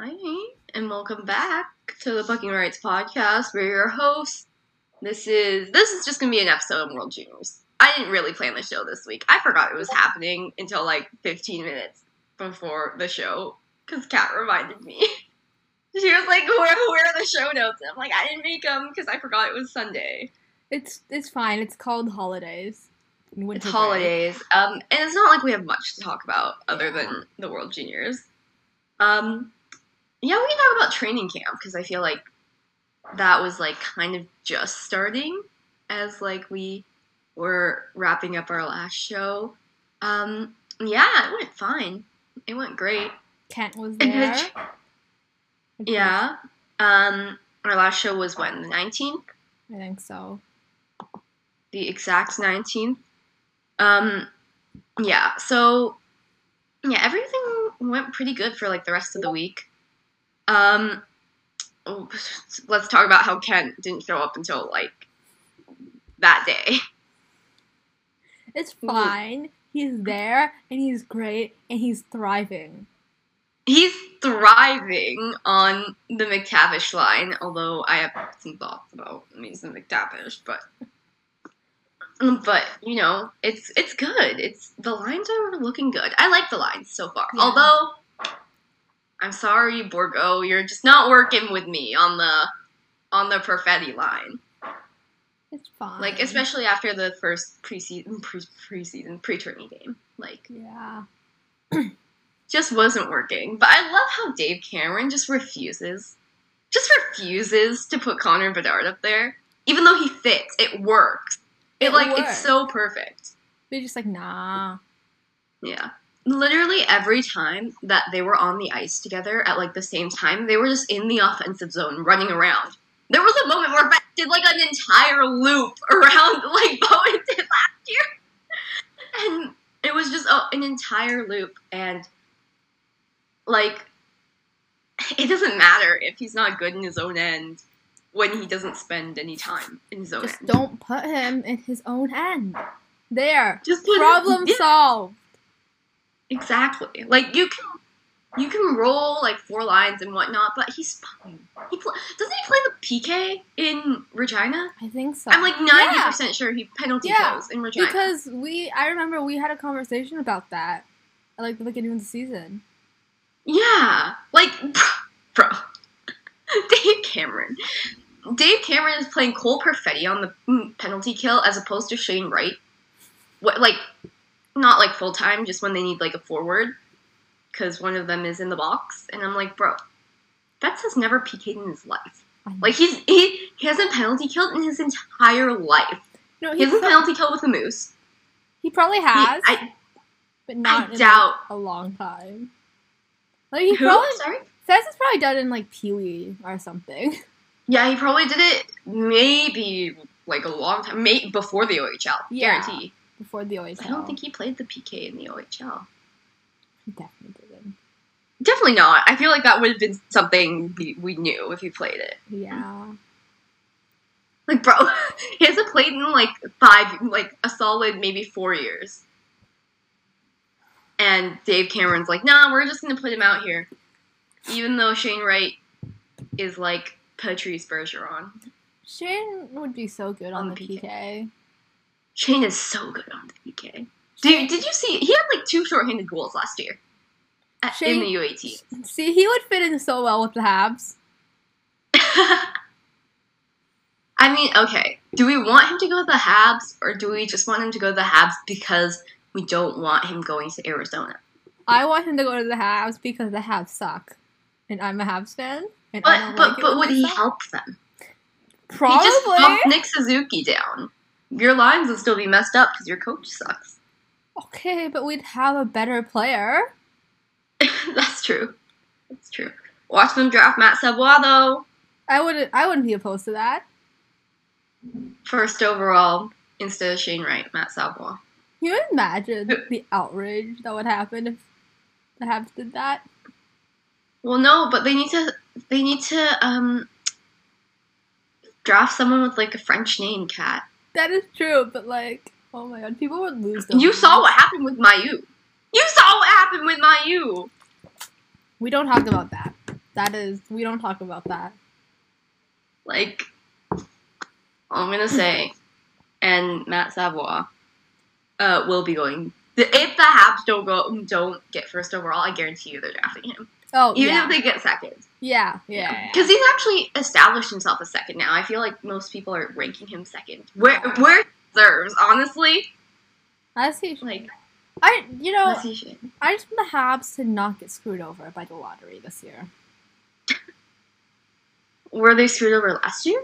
Hi, and welcome back to the Pucking Rights Podcast. We're your hosts. This is just going to be an episode of World Juniors. I didn't really plan the show this week. I forgot it was happening until like 15 minutes before the show, because Kat reminded me. She was like, where are the show notes? And I'm like, I didn't make them because I forgot it was Sunday. It's fine. It's called Holidays. Winter it's holidays. Break. And it's not like we have much to talk about other than the World Juniors. Yeah, we can talk about training camp, because I feel like that was, like, kind of just starting as, like, we were wrapping up our last show. Yeah, it went fine. It went great. Kent was there. Yeah. Our last show was, when, the 19th? I think so. The exact 19th. Yeah, so, yeah, everything went pretty good for, like, the rest of the week. Let's talk about how Kent didn't show up until, like, that day. It's fine. He's there, and he's great, and he's thriving. He's thriving on the McTavish line, although I have some thoughts about Mason McTavish, but, you know, it's good. The lines are looking good. I like the lines so far, yeah. Although, I'm sorry, Borgo, you're just not working with me on the Perfetti line. It's fine. Like, especially after the first pre-tourney game. Like, yeah. Just wasn't working. But I love how Dave Cameron just refuses to put Connor Bedard up there. Even though he fits, it works. It's so perfect. They're just like, nah. Yeah. Literally every time that they were on the ice together at, like, the same time, they were just in the offensive zone running around. There was a moment where Matt did, like, an entire loop around, like, Owen did last year. And it was just an entire loop. And, like, it doesn't matter if he's not good in his own end when he doesn't spend any time in his own end. Just don't put him in his own end. There. Just problem solved. Exactly. Like, you can roll, like, four lines and whatnot, but he's fine. Doesn't he play the PK in Regina? I think so. I'm, like, 90% sure he penalty goes in Regina. Because I remember we had a conversation about that at, like, the beginning of the season. Yeah. Like, bro. Dave Cameron is playing Cole Perfetti on the penalty kill as opposed to Shane Wright. What, like, not, like, full-time, just when they need, like, a forward, because one of them is in the box, and I'm like, bro, Betts has never PK'd in his life. Like, he hasn't penalty killed in his entire life. No, he hasn't penalty killed with a moose. He probably has, but not in, like, a long time. Like, he probably... Sorry? Sess has probably done it in, like, Pee Wee or something. Yeah, he probably did it maybe, like, a long time, before the OHL, yeah. Guarantee. Before the OHL. I don't think he played the PK in the OHL. He definitely didn't. Definitely not. I feel like that would have been something we knew if he played it. Yeah. Like, bro, he hasn't played in, like, a solid maybe 4 years. And Dave Cameron's like, nah, we're just going to put him out here. Even though Shane Wright is like Patrice Bergeron. Shane would be so good on the PK. Shane is so good on the PK. Dude, did you see? He had, like, 2 shorthanded goals last year in the U18. See, he would fit in so well with the Habs. I mean, okay. Do we want him to go to the Habs, or do we just want him to go to the Habs because we don't want him going to Arizona? I want him to go to the Habs because the Habs suck. And I'm a Habs fan. And but would he help them? Probably. He just bumped Nick Suzuki down. Your lines will still be messed up because your coach sucks. Okay, but we'd have a better player. That's true. Watch them draft Matt Savoie, though. I wouldn't be opposed to that. First overall, instead of Shane Wright, Matt Savoie. Can you imagine the outrage that would happen if the Habs did that? Well, no, but they need to draft someone with, like, a French name, Kat. That is true, but, like, oh my god, people would lose them. You saw what happened with Mayu. We don't talk about that. That is, we don't talk about that. Like, all I'm gonna say, and Matt Savoie will be going. If the Habs don't get first overall, I guarantee you they're drafting him. Oh, even if they get second. Yeah, yeah. Because he's actually established himself as second now. I feel like most people are ranking him second. Where deserves, honestly. I see. Like, I just want the Habs to not get screwed over by the lottery this year. Were they screwed over last year?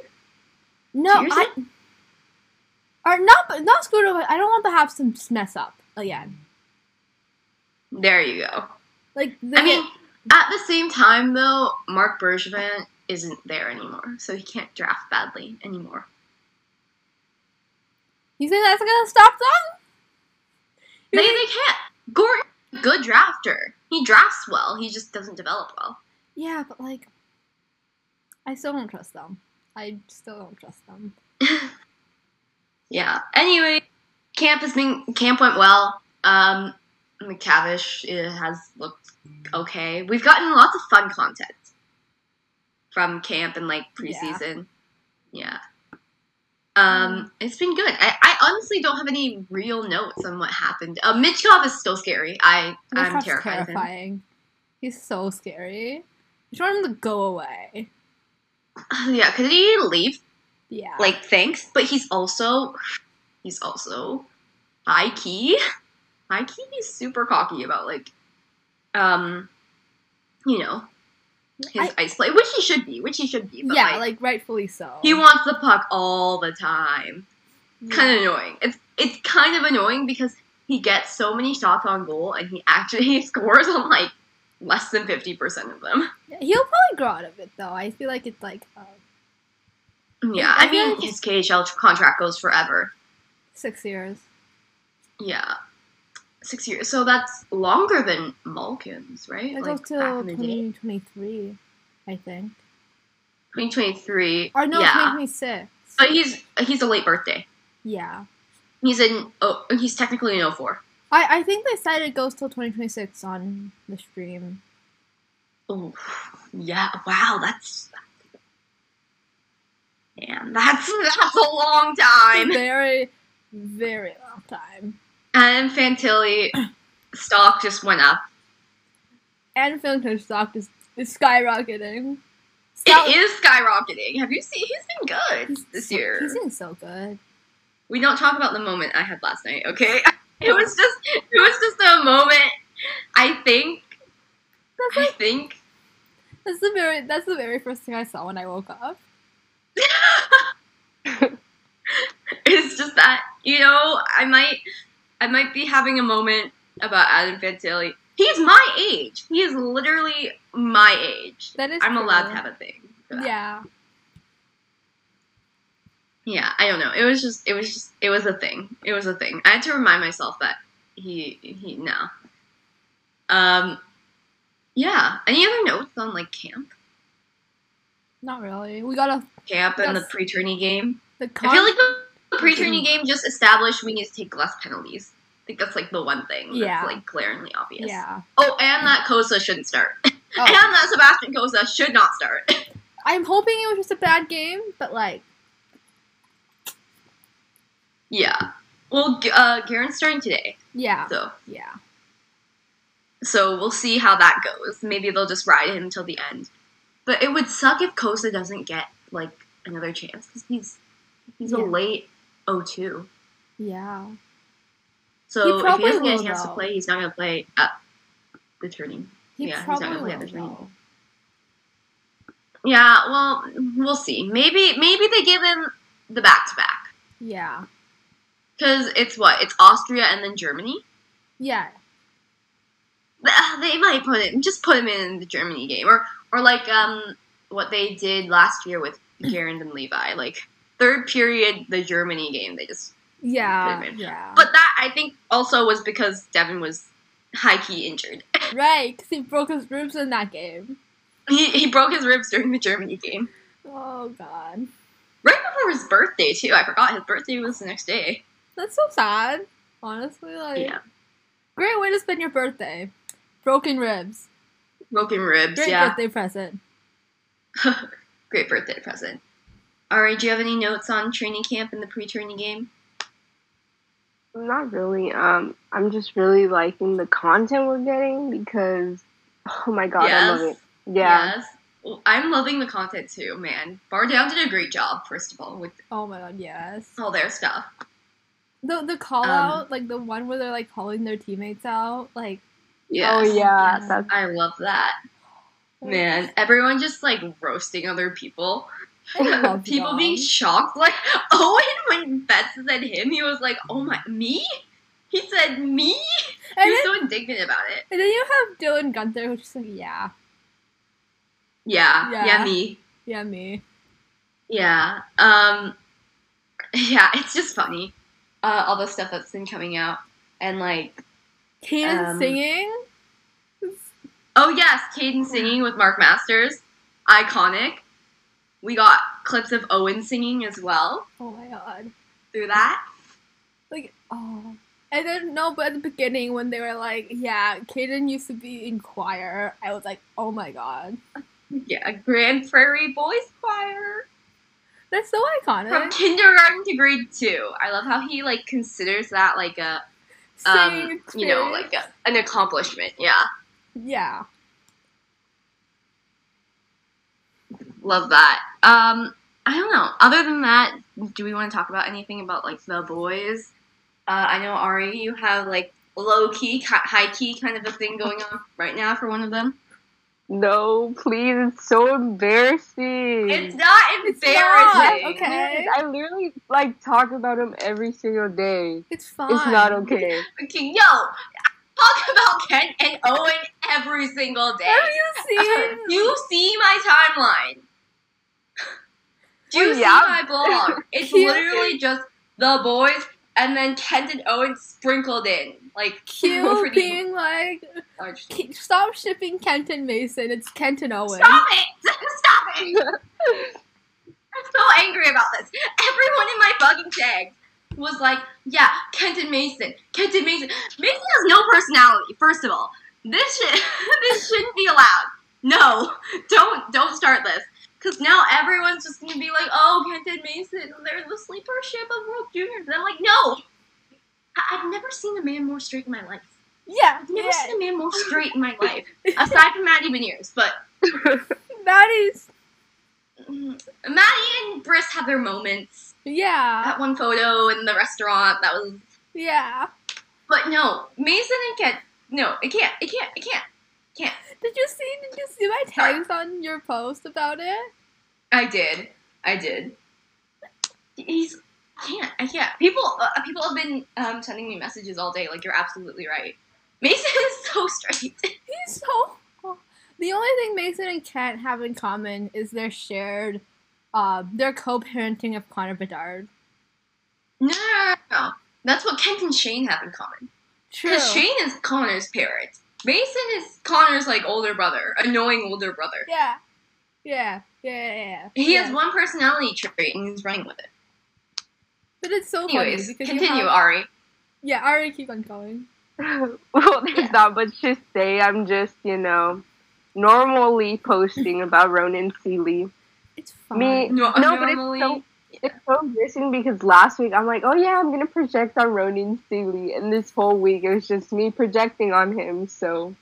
No, not screwed over. I don't want the Habs to just mess up again. There you go. Like, at the same time, though, Marc Bergevin isn't there anymore, so he can't draft badly anymore. You think that's gonna stop them? They can't. Gordon's a good drafter. He drafts well. He just doesn't develop well. Yeah, but, like, I still don't trust them. Yeah. Anyway, camp went well. McTavish has looked okay. We've gotten lots of fun content from camp and, like, preseason. Yeah. It's been good. I honestly don't have any real notes on what happened. Mitchkov is still scary. I'm terrified of him. He's so scary. I just want him to go away. Yeah, could he leave? Yeah. Like, thanks. But he's also high key. High key is super cocky about, like, you know, his ice play, which he should be. But yeah, like, rightfully so. He wants the puck all the time. Yeah. Kind of annoying. It's kind of annoying because he gets so many shots on goal and he actually scores on, like, less than 50% of them. Yeah, he'll probably grow out of it, though. I feel like it's, like, yeah, I mean, his KHL contract goes forever. 6 years. Yeah. 6 years. So that's longer than Malkin's, right? That goes till 2023, I think. 2023. Or no, 2026. But he's a late birthday. Yeah. He's technically an 04. I think they said it goes till 2026 on the stream. Oh, yeah. Wow, that's a long time. Very, very long time. And Fantilli stock just went up. And Fantilli's stock is skyrocketing. It is skyrocketing. Have you seen? He's been good this year. He's been so good. We don't talk about the moment I had last night, okay? It was just a moment. I think. That's the very first thing I saw when I woke up. It's just that, you know, I might be having a moment about Adam Fantilli. He's my age. He is literally my age. That is I'm true. Allowed to have a thing for that. Yeah. Yeah, I don't know. It was a thing. It was a thing. I had to remind myself that he no. Yeah. Any other notes on, like, camp? Not really. We got a camp and the pre-tourney game. I feel like the pre-tourney game just established we need to take less penalties. I think that's, like, the one thing that's, like, glaringly obvious. Yeah. Oh, and that Cossa shouldn't start. Oh. And that Sebastian Cossa should not start. I'm hoping it was just a bad game, but, like... Yeah. Well, Garand's starting today. Yeah. So. Yeah. So we'll see how that goes. Maybe they'll just ride him until the end. But it would suck if Cossa doesn't get, like, another chance, because he's a late 02. Yeah. So if he doesn't get a chance to play, he's not going to play at the tourney. He's not going to play at the tourney. Yeah, well, we'll see. Maybe they give him the back-to-back. Yeah. Because it's what? It's Austria and then Germany? Yeah. They might put him in the Germany game. Or like what they did last year with Garand and Levi. Like, third period, the Germany game, they just... Yeah. But that, I think, also was because Devin was high-key injured. Right, because he broke his ribs in that game. He broke his ribs during the Germany game. Oh, God. Right before his birthday, too. I forgot his birthday was the next day. That's so sad. Honestly, like... Yeah. Great way to spend your birthday. Broken ribs. Great birthday present. Great birthday present. Ari, do you have any notes on training camp and the pre-training game? Not really. I'm just really liking the content we're getting because, oh my god, yes. I love it. Yeah. Yes. Well, I'm loving the content too, man. Bar Down did a great job, first of all, with oh my god, yes, all their stuff. The call out, like the one where they're like calling their teammates out, like yes. Oh yeah, yeah. That's... I love that. Man, everyone just like roasting other people. People being shocked, like Owen when Beth said him, he was like, "Oh my, me?" He said me. And he was so indignant about it. And then you have Dylan Guenther, who's just like, "Yeah, yeah, yeah, yeah me, yeah me, yeah." Yeah, it's just funny. All the stuff that's been coming out, and like Kaiden singing. Oh yes, Kaiden singing with Mark Masters, iconic. We got clips of Owen singing as well. Oh my god. Through that. Like, oh. And then, no, but at the beginning when they were like, yeah, Kaiden used to be in choir, I was like, oh my god. Yeah, Grand Prairie Boys Choir. That's so iconic. From kindergarten to grade 2. I love how he, like, considers that, like, a, you know, like, an accomplishment. Yeah. Yeah. Love that. I don't know. Other than that, do we want to talk about anything about, like, the boys? I know, Ari, you have, like, low-key, high-key kind of a thing going on right now for one of them. No, please. It's so embarrassing. It's not embarrassing. It's not. Okay. I literally, like, talk about him every single day. It's fine. It's not okay. Okay, yo, talk about Kent and Owen every single day. Have you seen? You see my timeline. Do you see my blog? It's literally just the boys and then Kent and Owen sprinkled in. Like, Q being like, stop shipping Kent and Mason. It's Kent and Owen. Stop it! Stop it! I'm so angry about this. Everyone in my fucking tag was like, yeah, Kent and Mason. Kent and Mason. Mason has no personality, first of all. This shouldn't be allowed. No, don't start this. Because now everyone's just going to be like, oh, Kenton Mason, they're the sleeper ship of World Juniors. And I'm like, no. I've never seen a man more straight in my life. Yeah. I've never seen a man more straight in my life. Aside from Maddie Beniers, but. Maddie and Briss have their moments. Yeah. That one photo in the restaurant, that was. Yeah. But no, Mason and Kent, no, it can't. Did you see my tags on your post about it? I did. I can't. People have been sending me messages all day, like, you're absolutely right. Mason is so straight. He's so cool. The only thing Mason and Kent have in common is their shared, their co-parenting of Connor Bedard. No. That's what Kent and Shane have in common. True. Because Shane is Connor's parent. Mason is Connor's, like, older brother. Annoying older brother. Yeah. He has one personality trait, and he's running with it. But it's so funny. Anyways, continue, Ari. Yeah, Ari, keep on going. Well, there's not much to say. I'm just, you know, normally posting about Ronan Seeley. It's fun. It's so embarrassing because last week I'm like, oh yeah, I'm gonna project on Ronan Seeley, and this whole week it was just me projecting on him. So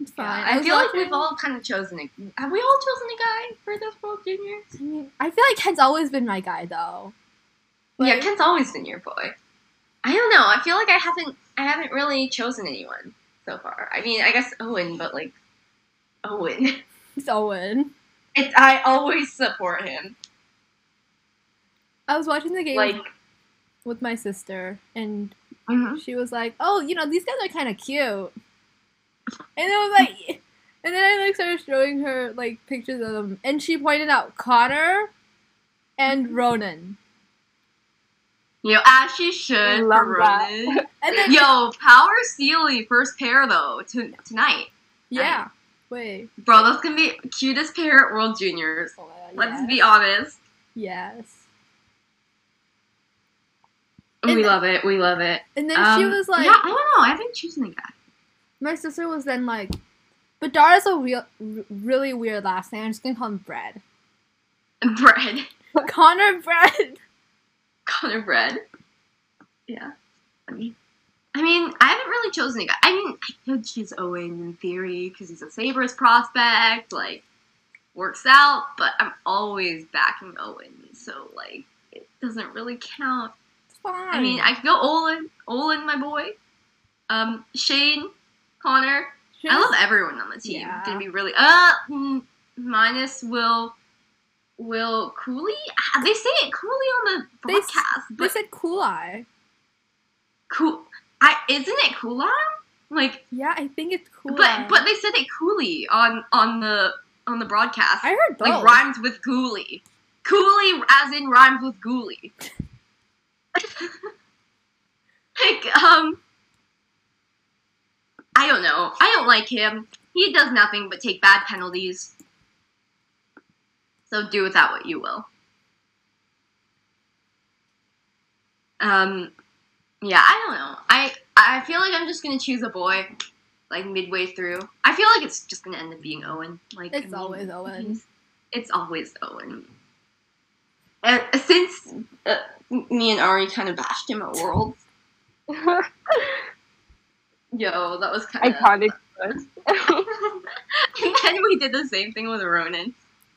it's fine. Yeah, I feel like we've all kind of chosen a guy for this World Juniors? I mean, I feel like Ken's always been my guy though. Like, yeah, Ken's always been your boy. I don't know. I feel like I haven't really chosen anyone so far. I mean, I guess Owen, but like Owen. It's Owen. I always support him. I was watching the game with my sister, and she was like, oh, you know, these guys are kind of cute. And I was like, and then I, like, started showing her, like, pictures of them, and she pointed out Connor and Ronan. You know, as she should for Ronan. And then, yo, Power Seeley, first pair, though, tonight. Yeah. Right? Wait. Bro, that's going to be cutest pair at World Juniors. Oh, let's be honest. Yes. And we love it. And then she was like... Yeah, I don't know. I haven't chosen a guy. My sister was then like, Bedard is a really weird last name. I'm just going to call him Bread. Bread. Connor Bread. Connor Bread. Yeah. I mean, I haven't really chosen a guy. I mean, I could choose Owen in theory because he's a Sabres prospect, like, works out, but I'm always backing Owen, so, like, it doesn't really count. It's fine. I mean, I could go Olen, my boy, Shane, Connor. I love everyone on the team. Yeah. It's going to be really, minus Will Cuylle? They say it Cuylle on the broadcast. They said Cuylle. Cool. Isn't it Cuylle? Like, yeah, I think it's Cuylle. But they said it Cuylle on the broadcast. I heard both. Like, rhymes with Cuylle. Cuylle as in rhymes with Cuylle. Like, I don't know. I don't like him. He does nothing but take bad penalties. So do with that what you will. Yeah, I don't know. I feel like I'm just going to choose a boy, like, midway through. I feel like it's just going to end up being Owen. Like, it's always Owen. It's always Owen. And since me and Ari kind of bashed him at Worlds. Yo, that was kind of... iconic. And then we did the same thing with Ronan.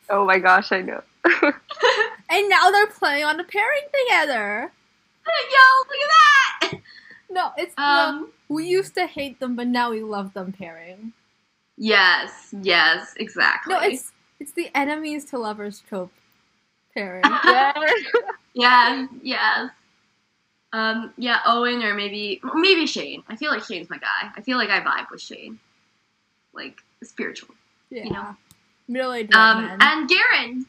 Oh my gosh, I know. And now they're playing on a pairing together. Yo, look at that! No, it's we used to hate them, but now we love them pairing. Yes, exactly. No, it's the enemies to lovers trope pairing. Yes. Yeah, Owen or maybe Shane. I feel like Shane's my guy. I feel like I vibe with Shane, like spiritual. Yeah, you know, middle-aged man. And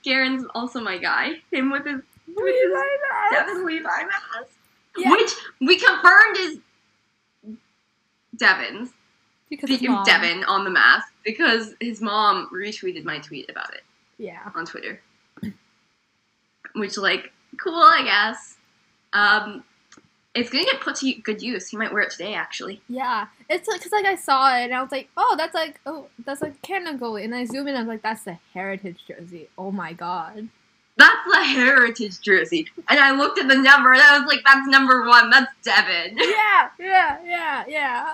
Garand's also my guy. Him with his. Devin Levi mask. Yeah. Which we confirmed is Devin's. Because of Devin on the mask. Because his mom retweeted my tweet about it. Yeah. On Twitter. Which, like, cool, I guess. It's going to get put to good use. He might wear it today, actually. Yeah. It's because, like, I saw it and I was like, oh, that's like Canada gold. And I zoom in and I was like, that's the Heritage jersey. Oh, my God. That's the Heritage jersey. And I looked at the number, and I was like, that's number one. That's Devin. Yeah. I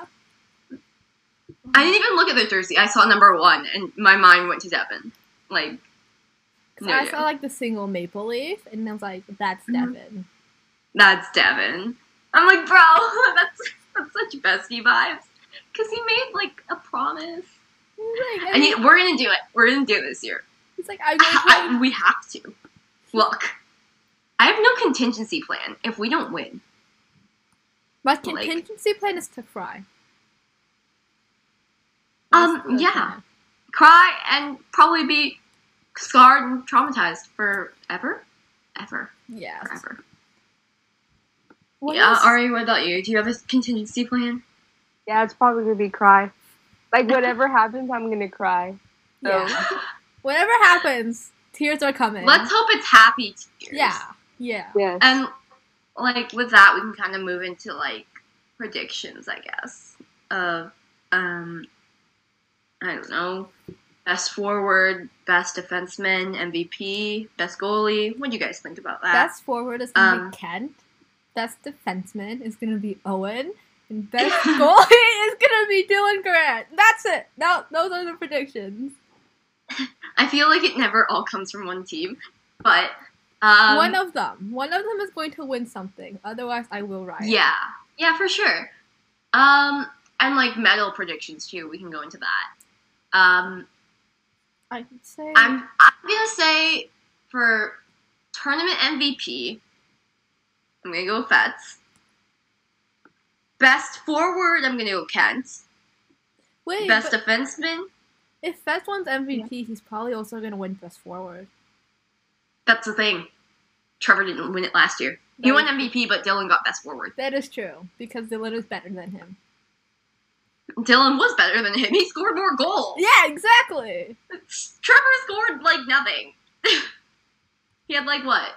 didn't even look at the jersey. I saw number one, and my mind went to Devin. Like, no I saw, like, the single Maple Leaf, and I was like, that's Devin. That's Devin. I'm like, bro, that's such bestie vibes. Because he made, like, a promise. Like, we're going to do it. We're going to do it this year. It's like, we have to. Look, I have no contingency plan if we don't win. My contingency plan is to cry. Yeah. Cry and probably be scarred and traumatized forever. Ever. Yeah. Forever. Yeah, Ari, what about you? Do you have a contingency plan? Yeah, it's probably going to be cry. Like, whatever happens, I'm going to cry. So. Yeah. Whatever happens, tears are coming. Let's hope it's happy tears. Yeah. And, like, with that, we can kind of move into, like, predictions, I guess, of, I don't know, best forward, best defenseman, MVP, best goalie. What do you guys think about that? Best forward is going to be Kent. Best defenseman is going to be Owen. And best goalie is going to be Dylan Guenther. That's it. No, those are the predictions. I feel like it never all comes from one team, but one of them is going to win something. Otherwise, I will riot. Yeah, for sure. And like medal predictions too. We can go into that. I could say I'm gonna say for tournament MVP, I'm gonna go Fetz. Best forward, I'm gonna go Kent. Wait, best defenseman. If Fetz wins MVP, he's probably also going to win best forward. That's the thing. Trevor didn't win it last year. He won MVP, but Dylan got best forward. That is true, because Dylan was better than him. Dylan was better than him. He scored more goals. Yeah, exactly. Trevor scored, like, nothing. He had, like, what?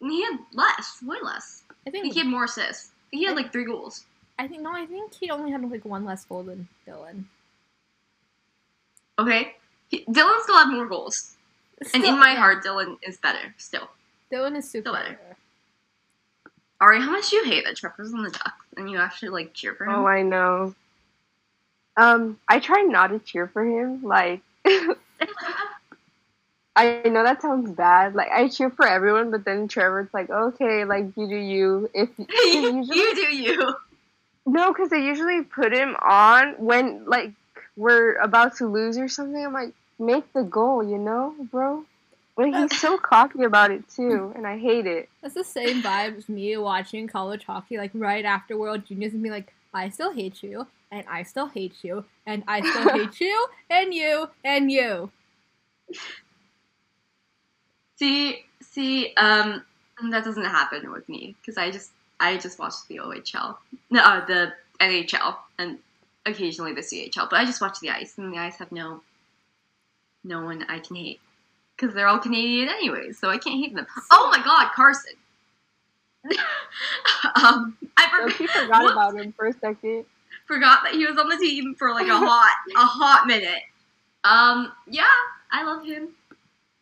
He had less. Way less. I think he had more assists. He had, like, 3 goals. I think he only had, like, 1 less goal than Dylan. Okay, Dylan still had more goals. And in my heart, Dylan is better still. Dylan is super better. Ari, how much do you hate that Trevor's on the Ducks and you actually like cheer for him? Oh, I know. I try not to cheer for him. Like, I know that sounds bad. Like, I cheer for everyone, but then Trevor's like, okay, like, you do you. If usually, you do you. No, because they usually put him on when, like, we're about to lose or something. I'm like, make the goal, you know, bro? But he's so cocky about it, too, and I hate it. That's the same vibe as me watching college hockey, like, right after World Juniors and being like, I still hate you, and I still hate you, and I still hate you, and you, and you. See, that doesn't happen with me, because I just watch the OHL. No, the NHL, and occasionally the CHL, but I just watch the Ice, and the Ice have no one I can hate. Because they're all Canadian anyway, so I can't hate them. Oh my god, Corson! I forgot about him for a second. Forgot that he was on the team for like a hot minute. Yeah, I love him.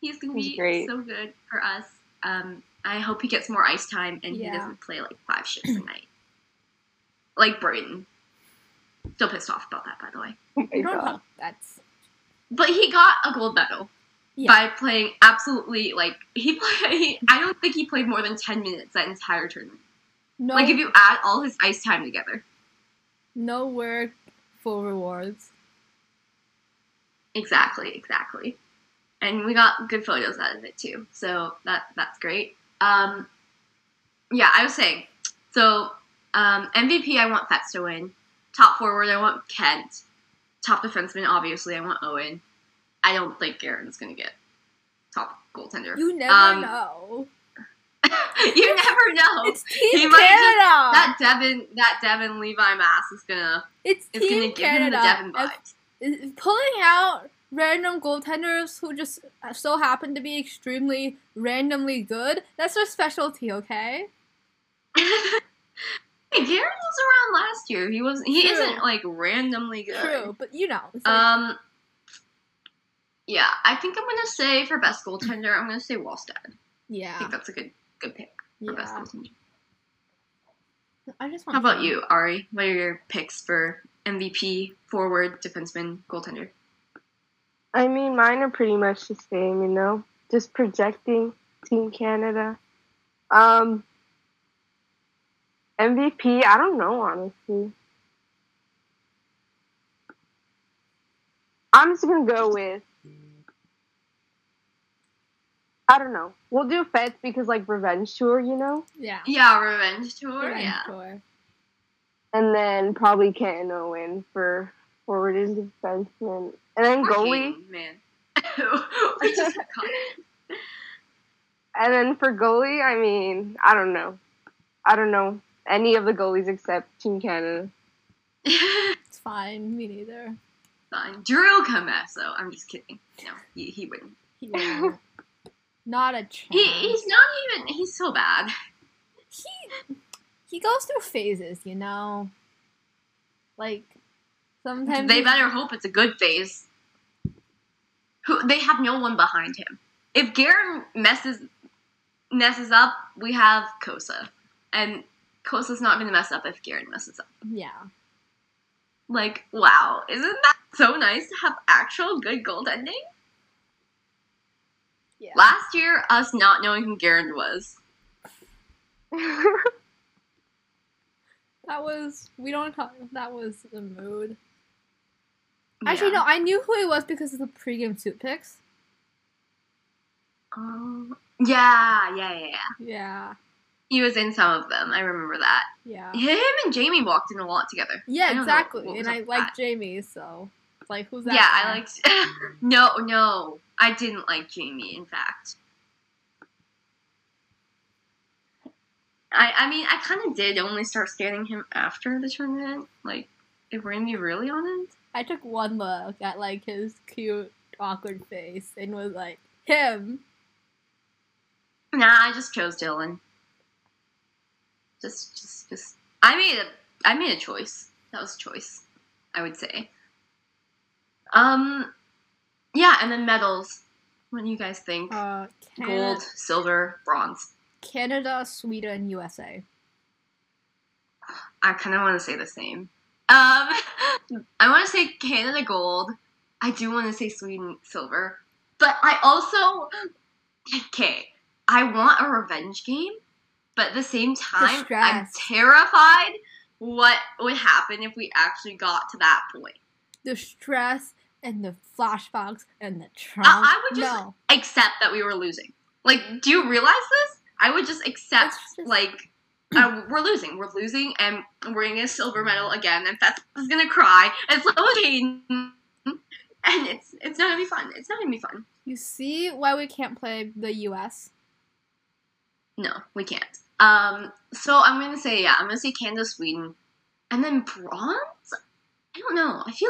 He's gonna be great. So good for us. I hope he gets more ice time and he doesn't play like 5 shifts a night. Like Brayden. Still pissed off about that, by the way. Oh my god. But he got a gold medal. Yeah. By playing absolutely, like, I don't think he played more than 10 minutes that entire tournament. No, like, if you add all his ice time together. No work, full rewards. Exactly. And we got good photos out of it, too. So, that's great. Yeah, I was saying. So, MVP, I want Fetz to win. Top forward, I want Kent. Top defenseman, obviously, I want Owen. I don't think Garand's going to get top goaltender. You never know. You never know. It's Team Canada. That Devin Levi mass is going to give him the Devin vibes. It's pulling out random goaltenders who just so happen to be extremely randomly good. That's their specialty, okay? Hey, Garand was around last year. He isn't like randomly good. True, but you know. It's like, yeah, I think I'm gonna say for best goaltender, I'm gonna say Wallstedt. Yeah, I think that's a good pick for best goaltender. How about you, Ari? What are your picks for MVP, forward, defenseman, goaltender? I mean, mine are pretty much the same, you know. Just projecting Team Canada. MVP, I don't know, honestly. I'm just gonna go with. I don't know. We'll do Fetz because, like, revenge tour, you know? Yeah. Yeah, revenge tour. And then probably Kenton and Owen for forward and defenseman. And then goalie. Kaiden, man. I just got it. And then for goalie, I mean, I don't know any of the goalies except Team Canada. It's fine. Me neither. Fine. Drew Camesso. I'm just kidding. No, he wouldn't. He wouldn't. Not a chance. He's not even. He's so bad. He goes through phases, you know. Like sometimes they better hope it's a good phase. They have no one behind him. If Garand messes up, we have Cossa, and Cossa's not going to mess up if Garand messes up. Yeah. Like, wow, isn't that so nice to have actual good goaltending? Yeah. Last year, us not knowing who Garand was. That was the mood. Yeah. Actually, no, I knew who he was because of the pregame suit picks. Yeah. He was in some of them. I remember that. Yeah. Him and Jamie walked in a lot together. Yeah, exactly. And I liked Jamie, so. Like, who's that? Yeah, guy? I liked. No. I didn't like Jamie, in fact. I mean, I kind of did only start scanning him after the tournament. Like, if we're going to be really honest. I took one look at, like, his cute, awkward face and was like, him. Nah, I just chose Dylan. Just. I made a choice. That was a choice, I would say. Yeah, and then medals. What do you guys think? Gold, silver, bronze. Canada, Sweden, USA. I kind of want to say the same. I want to say Canada gold. I do want to say Sweden silver. But I also... Okay. I want a revenge game. But at the same time, I'm terrified what would happen if we actually got to that point. The stress and the flashbacks and the trauma. I would just accept that we were losing. Like, do you realize this? I would just accept, like... We're losing, and we're getting a silver medal again, and Fess is gonna cry, and so is Kaiden, and it's not gonna be fun. It's not gonna be fun. You see why we can't play the U.S.? No, we can't. So I'm gonna say, yeah, I'm gonna say Canada, Sweden, and then bronze? I don't know. I feel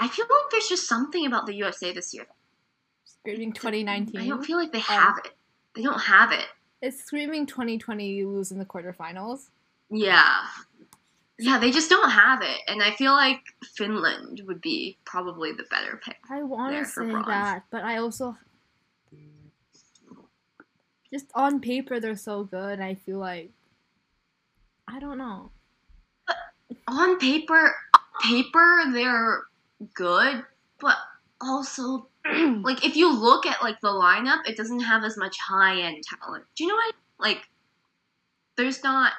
like there's just something about the USA this year. Screaming 2019. I don't feel like they have it. They don't have it. It's screaming 2020, you lose in the quarterfinals. Yeah. Yeah, they just don't have it. And I feel like Finland would be probably the better pick. I want to say that, but I also... Just on paper, they're so good. I feel like... I don't know. But on paper, they're good, but also... Like, if you look at, like, the lineup, it doesn't have as much high-end talent. Do you know what? Like, there's not...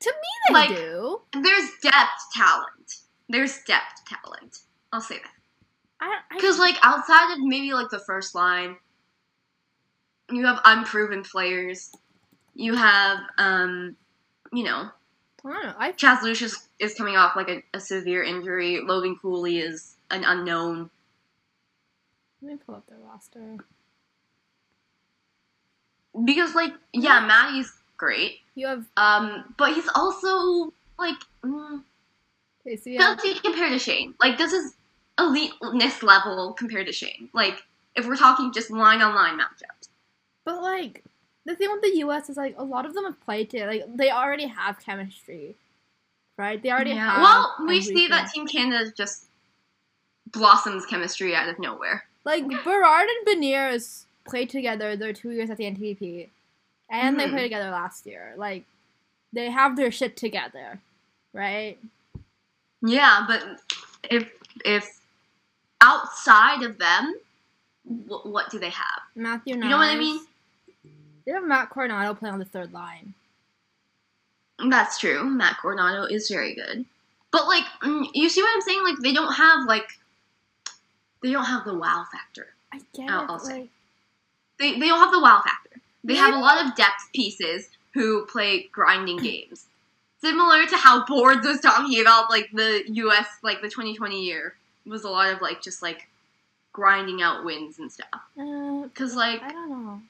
To me, they do. There's depth talent. I'll say that. Because, like, outside of maybe, like, the first line, you have unproven players. You have, you know... I don't know. Chaz Lucius is coming off, like, a severe injury. Logan Cooley is an unknown... Let me pull up their roster. Because, like, yeah, Maddie's great. You have... but he's also, like... Okay, so yeah. Filthy compared to Shane. Like, this is eliteness level compared to Shane. Like, if we're talking just line-on-line matchups. But, like, the thing with the U.S. is, like, a lot of them have played together. Like, they already have chemistry. Right? They already have... Well, we see that Team Canada just blossoms chemistry out of nowhere. Like, Berard and Beniers played together their 2 years at the NTDP, and they played together last year. Like, they have their shit together, right? Yeah, but if outside of them, what do they have? Matthew Nice. You know what I mean? They have Matt Coronado playing on the third line. That's true. Matt Coronado is very good. But, like, you see what I'm saying? Like, they don't have, like... They don't have the wow factor. I get it. Like, they don't have the wow factor. They have a lot of depth pieces who play grinding games. Similar to how Boards was talking about, like, the U.S., like, the 2020 year was a lot of, like, just, like, grinding out wins and stuff. Because, like... I don't know.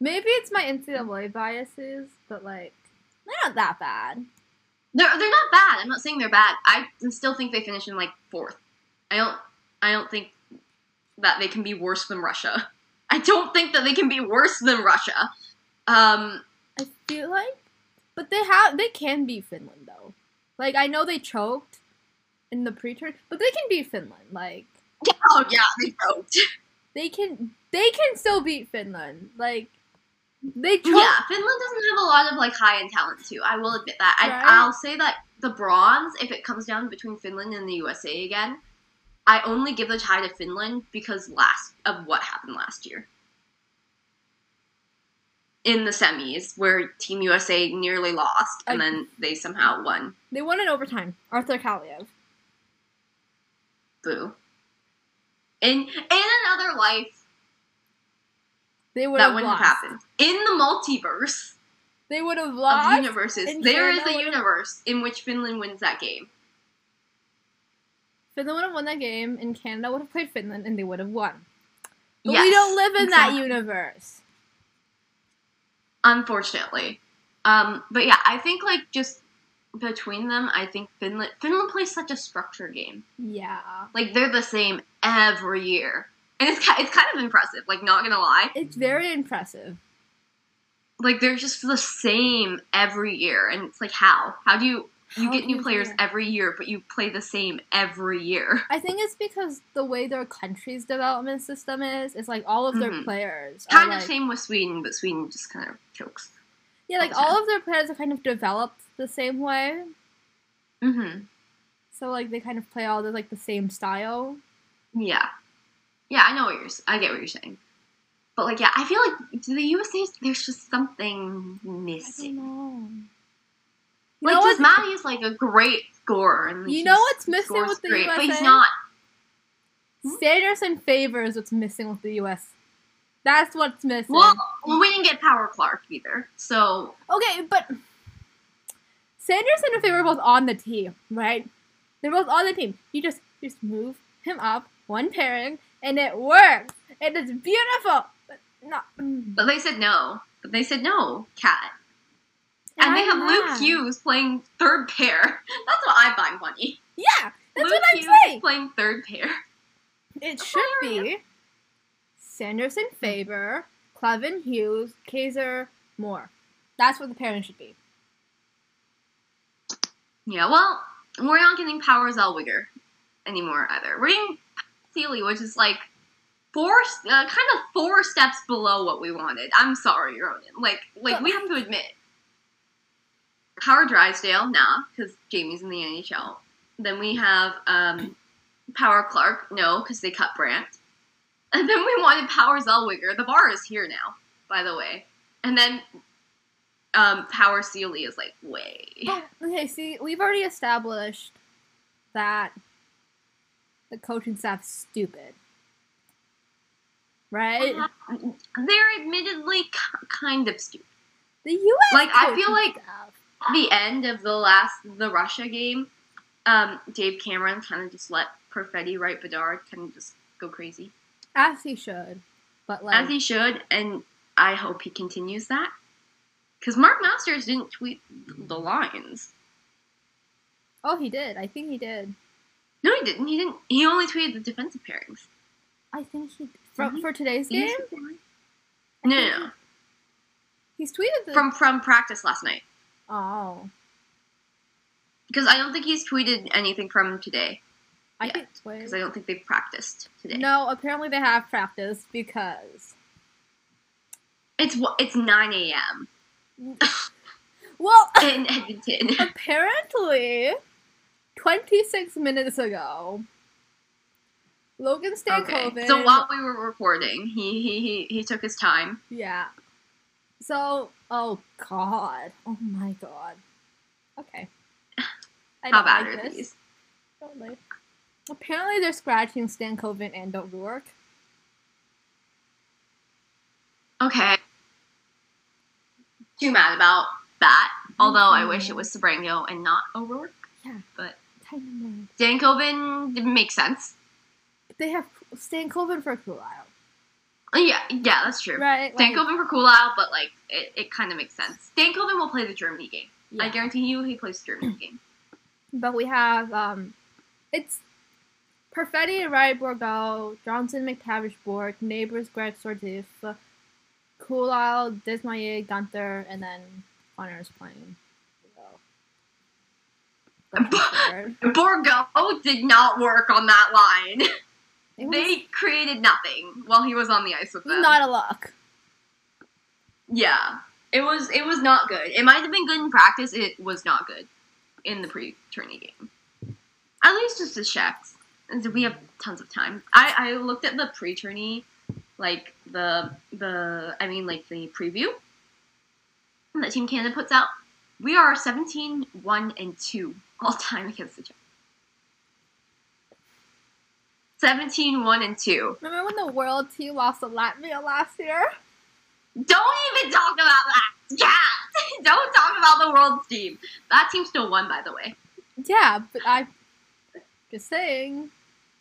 Maybe it's my NCAA biases, but, like, they're not that bad. They're not bad. I'm not saying they're bad. I still think they finish in, like, fourth. I don't think that they can be worse than Russia. I don't think that they can be worse than Russia. I feel like... But they can beat Finland, though. Like, I know they choked in the pre-turn, but they can beat Finland, like... Oh, yeah, they choked. They can still beat Finland. Like, they choked. Yeah, Finland doesn't have a lot of, like, high-end talent, too. I will admit that. Right? I'll say that the bronze, if it comes down between Finland and the USA again... I only give the tie to Finland because of what happened last year. In the semis, where Team USA nearly lost, and then they somehow won. They won in overtime. Arthur Kaliev. Boo. In another life, they would that wouldn't have happened. In the multiverse, they would have lost. Of universes, there is a universe in which Finland wins that game. Finland would have won that game, and Canada would have played Finland, and they would have won. But yes, we don't live in that universe. Unfortunately. But yeah, I think, like, just between them, I think Finland plays such a structured game. Yeah. Like, they're the same every year. And it's kind of impressive, like, not gonna lie. It's very impressive. Like, they're just the same every year, and it's like, how? How do you... You get new players every year, but you play the same every year. I think it's because the way their country's development system is, it's like all of their players are kind of same with Sweden, but Sweden just kind of chokes. Yeah, like all of their players are kind of developed the same way. Mm-hmm. So like they kind of play all the like the same style. Yeah. Yeah, I know what you're. I get what you're saying. But like, yeah, I feel like the USA, there's just something missing. I don't know. You like, just Maddie is, like, a great scorer. And, like, you know what's missing with the USA? But he's not. Sanders and Favor is what's missing with the US. That's what's missing. Well, we didn't get Power Clark either, so. Okay, but Sanders and Favor are both on the team, right? They're both on the team. You just move him up, one pairing, and it works. And it's beautiful. But, no. But they said no, Kat. And they have Luke Hughes playing third pair. That's what I find funny. Yeah, that's what I'm saying. Luke Hughes playing third pair. It should be Sanderson, Faber, Clevin, Hughes, Kaiser, Moore. That's what the pairing should be. Yeah, well, we're not getting Power Zellweger anymore either. We're getting Seeley, which is like four steps below what we wanted. I'm sorry, Ronan. Like we have to admit. Howard Drysdale, nah, because Jamie's in the NHL. Then we have Power Clark, no, because they cut Brandt. And then we wanted Power Zellweger. The bar is here now, by the way. And then Power Seeley is like, way. Oh, okay, see, we've already established that the coaching staff's stupid. Right? They're admittedly kind of stupid. The U.S. Like, I feel like staff. The end of the Russia game, Dave Cameron kind of just let Perfetti, Wright, Bedard kind of just go crazy. As he should. As he should, and I hope he continues that. Because Mark Masters didn't tweet the lines. Oh, he did. I think he did. No, he didn't. He only tweeted the defensive pairings. I think he did. For today's game? No. He's tweeted this. From practice last night. Oh. Because I don't think he's tweeted anything from today. I can't tweet. Because I don't think they've practiced today. No, apparently they have practiced because it's 9 a.m. Well, in Edmonton. Apparently, 26 minutes ago, Logan Stankovic. Okay. So while we were recording, he took his time. Yeah. So, oh my god. Okay. How bad are these? Don't like. Apparently, they're scratching Stankovic and O'Rourke. Okay. Too mad about that. Although I wish it was Sabrango and not O'Rourke. Yeah, but Stankovic didn't make sense. But they have Stankovic for Cuylle. Yeah, that's true. Right, Stankoven for Cuylle, but like it kind of makes sense. Stankoven will play the Germany game. Yeah. I guarantee you, he plays the Germany game. But we have it's Perfetti, Wright, Borgo, Johnson, McTavish, Borg, Neighbors, Greg, Sordiff, Cuylle, Desmaye, Guenther, and then Connor's playing. Borgo did not work on that line. They created nothing while he was on the ice with them. Not a luck. Yeah. It was not good. It might have been good in practice. It was not good in the pre-tourney game. At least just as checks. We have tons of time. I looked at the pre-tourney, like the preview that Team Canada puts out. We are 17-1-2 all time against the Czech. 17-1-2. Remember when the world team lost to Latvia last year? Don't even talk about that. Yeah, don't talk about the world team. That team still won, by the way. Yeah, but I'm just saying.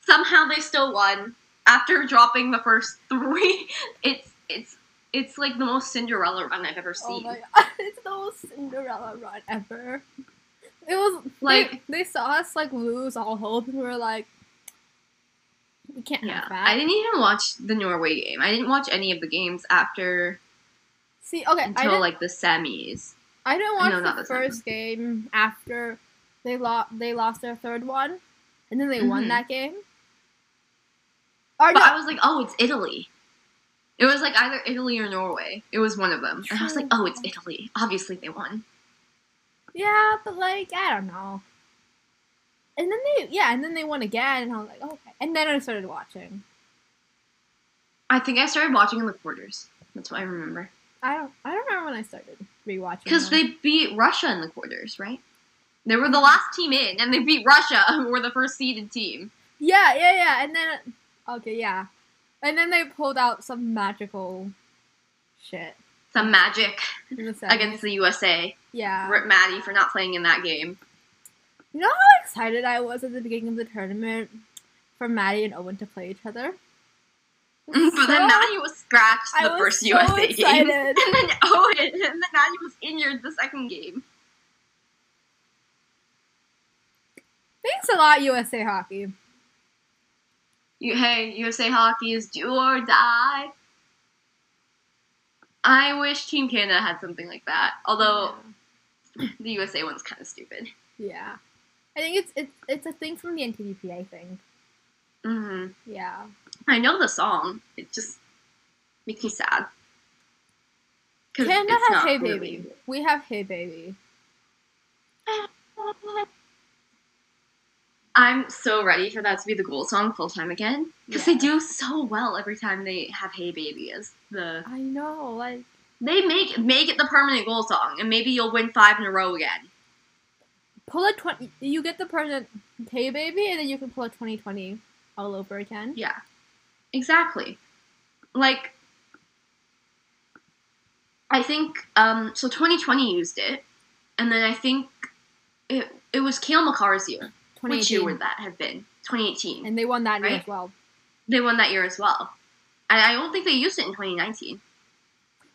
Somehow they still won after dropping the first three. It's like the most Cinderella run I've ever seen. Oh my god, it's the most Cinderella run ever. It was like they saw us like lose all hope, and we were like. We can't have that. I didn't even watch the Norway game. I didn't watch any of the games after. See, okay, until like the semis. I didn't watch the first game after They lost their third one, and then they won that game. Or no. I was like, oh, it's Italy. It was like either Italy or Norway. It was one of them. True. And I was like, oh, it's Italy. Obviously they won. Yeah, but like, I don't know. And then they won again, and I was like, oh, okay. And then I started watching. I think I started watching in the quarters. That's what I remember. I don't remember when I started rewatching. Because they beat Russia in the quarters, right? They were the last team in, and they beat Russia, who were the first seeded team. Yeah. And then, okay, yeah. And then they pulled out some magical shit. Some magic against the USA. Yeah. Rip Maddie for not playing in that game. You know how excited I was at the beginning of the tournament for Maddie and Owen to play each other? But so, then Maddie was scratched the first USA game. And then Owen, and then Maddie was injured the second game. Thanks a lot, USA Hockey. Hey, USA Hockey is do or die. I wish Team Canada had something like that. Although, the USA one's kind of stupid. Yeah. I think it's a thing from the NTDPA thing. Mm-hmm. Yeah. I know the song. It just makes me sad. Canada has Hey Baby. Really... We have Hey Baby. I'm so ready for that to be the goal song full time again. Because they do so well every time they have Hey Baby as the... I know, like... They make it the permanent goal song, and maybe you'll win 5 in a row again. Pull a 20... You get the permanent Hey Baby, and then you can pull a 2020 all over again. Yeah. Exactly. Like, I think... So 2020 used it, and then I think it was Cale Makars' year. Which year would that have been? 2018. And they won that year as well. They won that year as well. And I don't think they used it in 2019.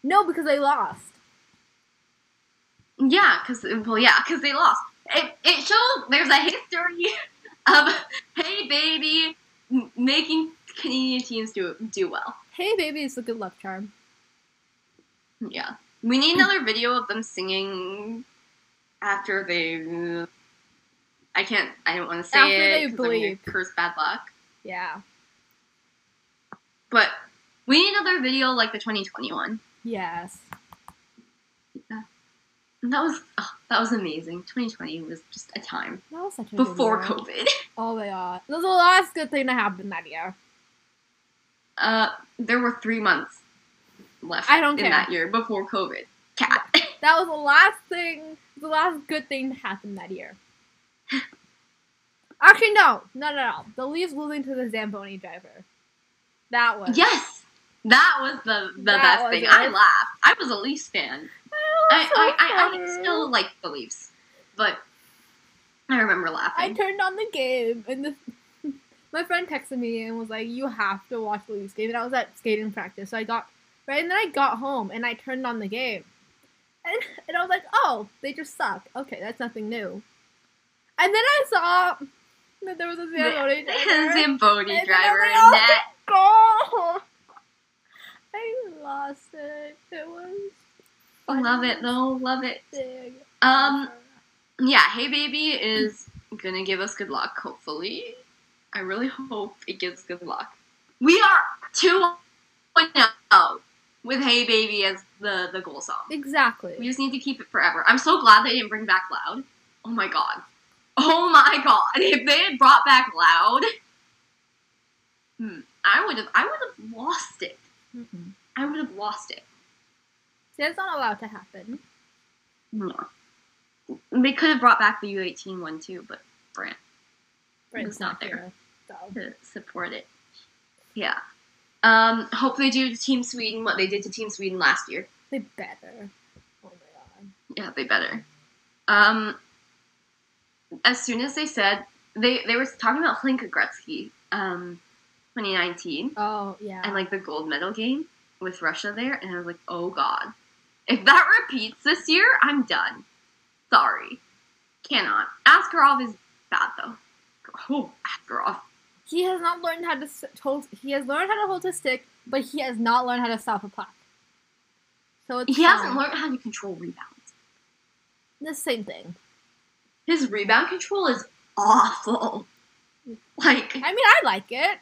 No, because they lost. Yeah, because they lost. It shows there's a history of Hey Baby making Canadian teams do well. Hey Baby is a good luck charm. Yeah. We need another video of them singing after they... I don't want to say it because I'm going to curse bad luck. Yeah. But we need another video like the 2021. Yes. Yeah. And that was amazing. 2020 was just a time. That was such a before COVID. Oh my god. That was the last good thing to happen that year. There were 3 months left that year before COVID. Cat. That was the last good thing to happen that year. Actually, no. Not at all. The Leafs losing to the Zamboni driver. That was... Yes! That was the best thing. I laughed. I was a Leafs fan. I still like the Leafs. But I remember laughing. I turned on the game, and my friend texted me and was like, you have to watch the Leafs game. And I was at skating practice, so I got... Right, and then I got home, and I turned on the game. And I was like, oh, they just suck. Okay, that's nothing new. And then I saw that there was a Zamboni driver. In that. Goal. I lost it. It was funny. Love it, though. Love it. Yeah, Hey Baby is going to give us good luck, hopefully. I really hope it gives good luck. We are 2-1-0 with Hey Baby as the goal song. Exactly. We just need to keep it forever. I'm so glad they didn't bring back Loud. Oh, my God. Oh my god, if they had brought back Loud, I would have lost it. Mm-mm. I would have lost it. That's not allowed to happen. No. They could have brought back the U18 one too, but Brandt was not there to support it. Yeah. Hope they do to Team Sweden what they did to Team Sweden last year. They better. Oh my god. Yeah, they better. As soon as they said, they were talking about Hlinka Gretzky, 2019. Oh, yeah. And, like, the gold medal game with Russia there. And I was like, oh, God. If that repeats this year, I'm done. Sorry. Cannot. Askarov is bad, though. Oh, Askarov. He has not learned how to hold... He has learned how to hold his stick, but he has not learned how to stop a puck. He hasn't learned how to control rebounds. The same thing. His rebound control is awful. Like, I mean, I like it.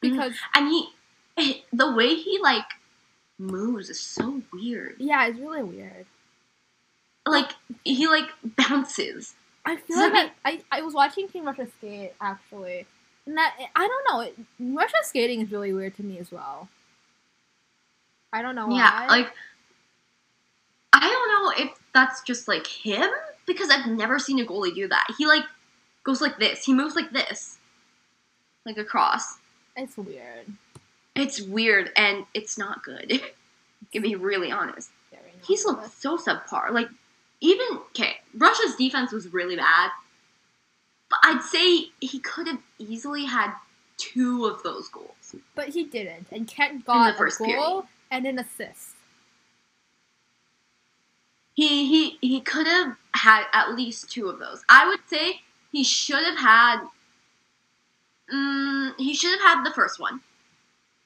Because and he, the way he like moves is so weird. Yeah, it's really weird. Like he like bounces. I feel so like I was watching Team Russia skate actually, and that I don't know. Russia skating is really weird to me as well. I don't know why. Yeah, like I don't know if that's just like him because I've never seen a goalie do that. He like goes like this. He moves like this, like across. It's weird. It's weird, and it's not good. To be really honest. He's looked so subpar. Like, even, okay, Russia's defense was really bad. But I'd say he could have easily had two of those goals. But he didn't. And Kent got a goal period. And an assist. He could have had at least two of those. I would say he should have had... he should have had the first one.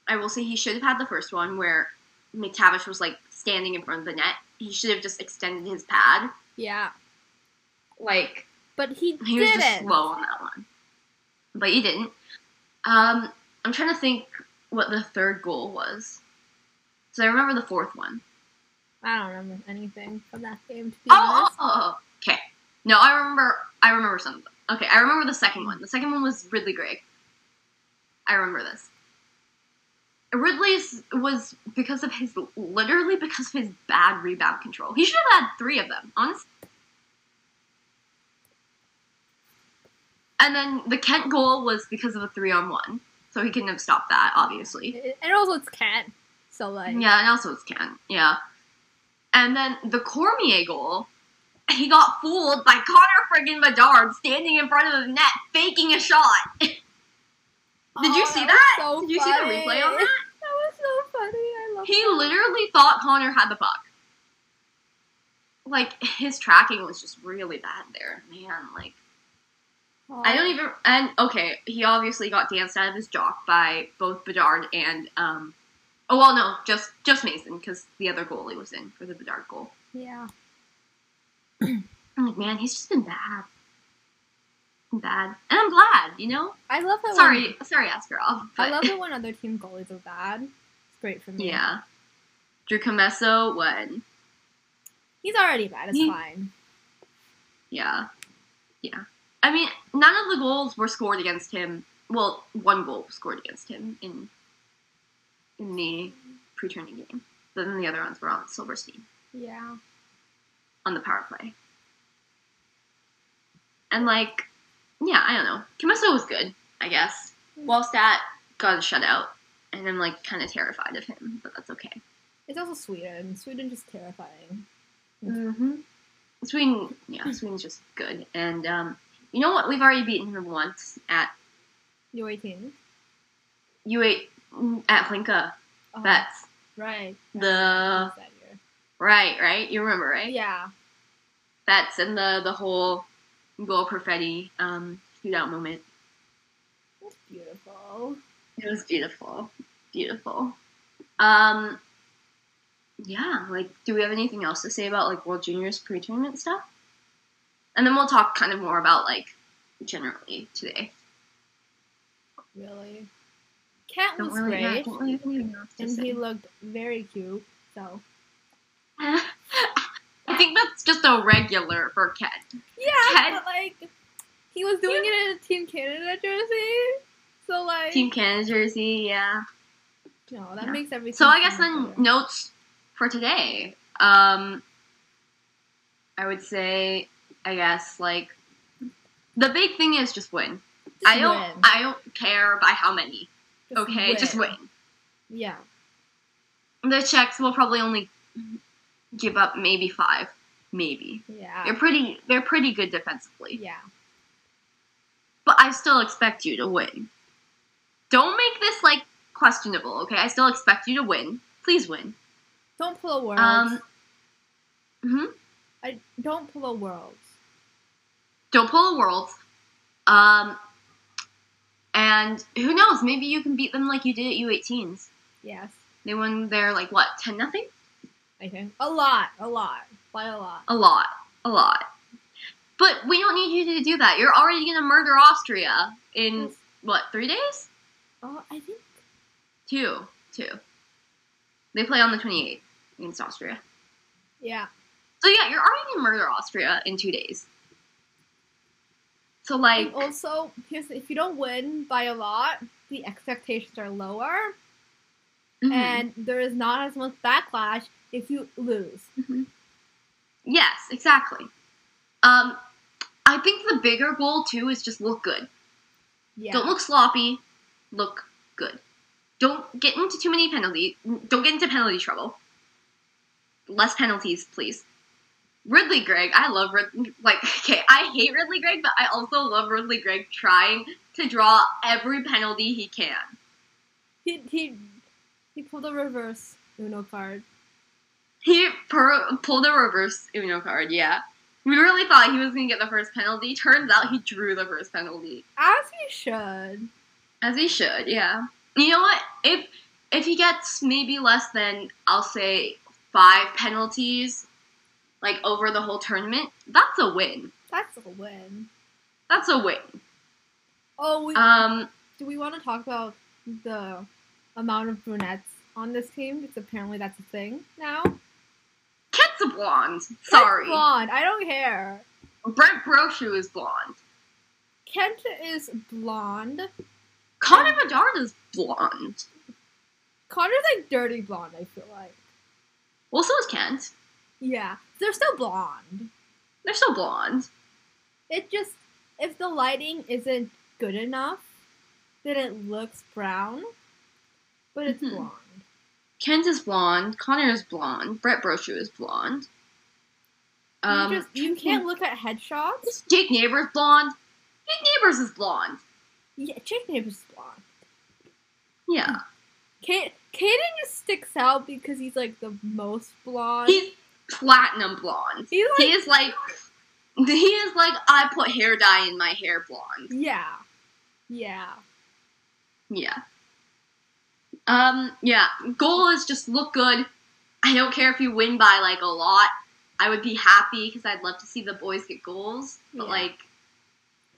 I will say he should have had the first one where McTavish was, like, standing in front of the net. He should have just extended his pad. Yeah. Like. But he didn't. He was just slow on that one. But he didn't. I'm trying to think what the third goal was. So I remember the fourth one. I don't remember anything from that game, to be honest. Oh, okay. No, I remember some of them. Okay, I remember the second one. The second one was Ridly Greig. I remember this. Ridly was because of his, literally because of his bad rebound control. He should have had three of them, honestly. And then the Kent goal was because of a 3-on-1. So he couldn't have stopped that, obviously. And also it's Kent. So like. Yeah, and also it's Kent. Yeah. And then the Cormier goal, he got fooled by Connor friggin' Bedard standing in front of the net, faking a shot. Did you see that? So did you see the replay on that? That was so funny. I love it. He literally thought Connor had the puck. Like, his tracking was just really bad there. Man, like... Aww. I don't even... And, okay, he obviously got danced out of his jock by both Bedard and... Oh, well, no, just Mason, because the other goalie was in for the Bedard goal. Yeah. I'm like, man, he's just been bad. Bad. And I'm glad, you know? I love that one. Sorry, Askarov. I love that when other team goalies are bad. It's great for me. Yeah. Drew Camesso, when? He's already bad. It's fine. Yeah. Yeah. I mean, none of the goals were scored against him. Well, one goal was scored against him in the pre-tournament game. But then the other ones were on Silverstein. Yeah. On the power play. And, like... Yeah, I don't know. Camesso was good, I guess. Wallstedt got a shutout, and I'm, like, kind of terrified of him, but that's okay. It's also Sweden. Sweden just terrifying. Mm-hmm. Sweden, yeah, Sweden's just good. And, you know what? We've already beaten him once at... U18? U8 at Hlinka. Oh, that's... Right. The... That year. Right? You remember, right? Yeah. That's in the whole... Will Perfetti shootout moment. That's beautiful. It was beautiful. Beautiful. Yeah, like, do we have anything else to say about, like, World Juniors pre-tournament stuff? And then we'll talk kind of more about, like, generally today. Really? Cat was really, great. Don't really have anything else to say. He looked very cute, so... I think that's just a regular for Ken. Yeah, Ken, but, like, he was doing it in a Team Canada jersey, so, like... Team Canada jersey, yeah. No, that makes everything... So, I guess then, notes for today. I would say, I guess, like, the big thing is just win. Just win. I don't care by how many. Just win. Yeah. The Czechs will probably only... give up maybe 5, maybe. Yeah. They're pretty good defensively. Yeah. But I still expect you to win. Don't make this, like, questionable, okay? I still expect you to win. Please win. Don't pull a Worlds. Don't pull a Worlds. Don't pull a Worlds. And who knows? Maybe you can beat them like you did at U18s. Yes. They won their, like, what, 10-0? I think. A lot. A lot. By a lot. A lot. A lot. But we don't need you to do that. You're already going to murder Austria in, what, 3 days? Oh, I think... Two. They play on the 28th against Austria. Yeah. So, yeah, you're already going to murder Austria in 2 days. So, like... And also, because if you don't win by a lot, the expectations are lower. Mm-hmm. And there is not as much backlash if you lose. Mm-hmm. Yes, exactly. I think the bigger goal, too, is just look good. Yeah. Don't look sloppy. Look good. Don't get into too many penalties. Don't get into penalty trouble. Less penalties, please. Ridly Greig. I love Ridly. Like, okay, I hate Ridly Greig, but I also love Ridly Greig trying to draw every penalty he can. He pulled a reverse Uno card. He pulled a reverse Uno card, yeah. We really thought he was going to get the first penalty. Turns out he drew the first penalty. As he should. As he should, yeah. You know what? If he gets maybe less than, I'll say, 5 penalties, like, over the whole tournament, that's a win. Oh, do we want to talk about the amount of brunettes on this team? Because apparently that's a thing now. Ket's a blonde. Sorry. Ket's blonde. I don't care. Brent Brochu is blonde. Kent is blonde. Connor Bedard is blonde. Connor's like dirty blonde, I feel like. Well, so is Kent. Yeah. They're still blonde. It just, if the lighting isn't good enough, then it looks brown. But it's blonde. Kent is blonde. Connor is blonde. Brett Brochu is blonde. You can't look at headshots. Jake Neighbors blonde. Jake Neighbors is blonde. Yeah, Jake Neighbors is blonde. Yeah. Kaiden just sticks out because he's, like, the most blonde. He's platinum blonde. He is like, I put hair dye in my hair blonde. Yeah. Goal is just look good. I don't care if you win by, like, a lot. I would be happy because I'd love to see the boys get goals. But,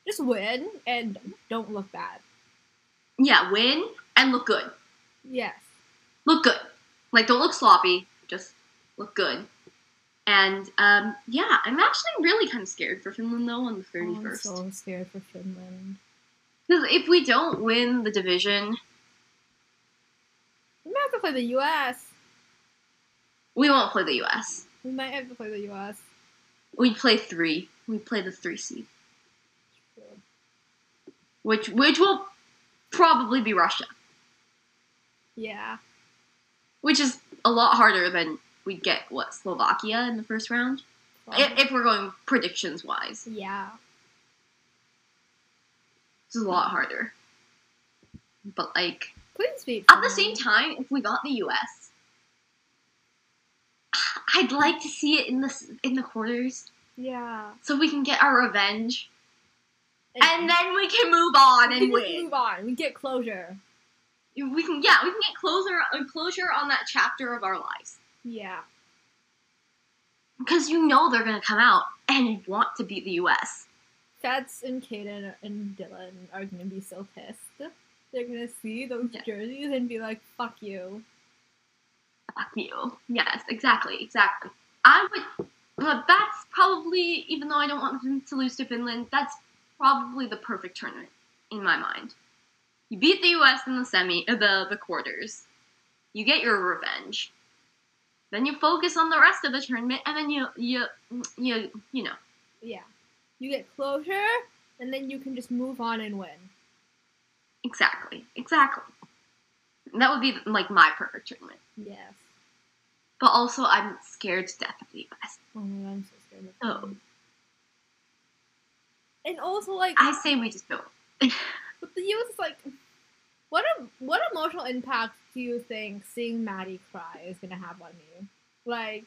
just win and don't look bad. Yeah, win and look good. Yes. Look good. Like, don't look sloppy. Just look good. And, I'm actually really kind of scared for Finland, though, on the 31st. I'm so scared for Finland. Because if we don't win the division... We might have to play the U.S. We won't play the U.S. We might have to play the U.S. We'd play 3. We'd play the 3 seed. True. Which will probably be Russia. Yeah. Which is a lot harder than we'd get, Slovakia in the first round? Wow. If we're going predictions-wise. Yeah. It's a lot harder. But, at the same time, if we got the U.S., I'd like to see it in the quarters. Yeah. So we can get our revenge. And then we can move on and win. We can move on. We get closure. We can get closure on that chapter of our lives. Yeah. Because they're going to come out and want to beat the U.S. Fats and Kaiden and Dylan are going to be so pissed. They're gonna see those jerseys and be like, fuck you. Fuck you. Yes, exactly. But that's probably, even though I don't want them to lose to Finland, that's probably the perfect tournament, in my mind. You beat the US in the the quarters. You get your revenge. Then you focus on the rest of the tournament, and then you know. Yeah. You get closure, and then you can just move on and win. Exactly. That would be, my perfect tournament. Yes. But also, I'm scared to death of the U.S. Oh, my God, I'm so scared of the U.S. And also, I say we just don't. But the U.S. is what emotional impact do you think seeing Maddie cry is going to have on you? I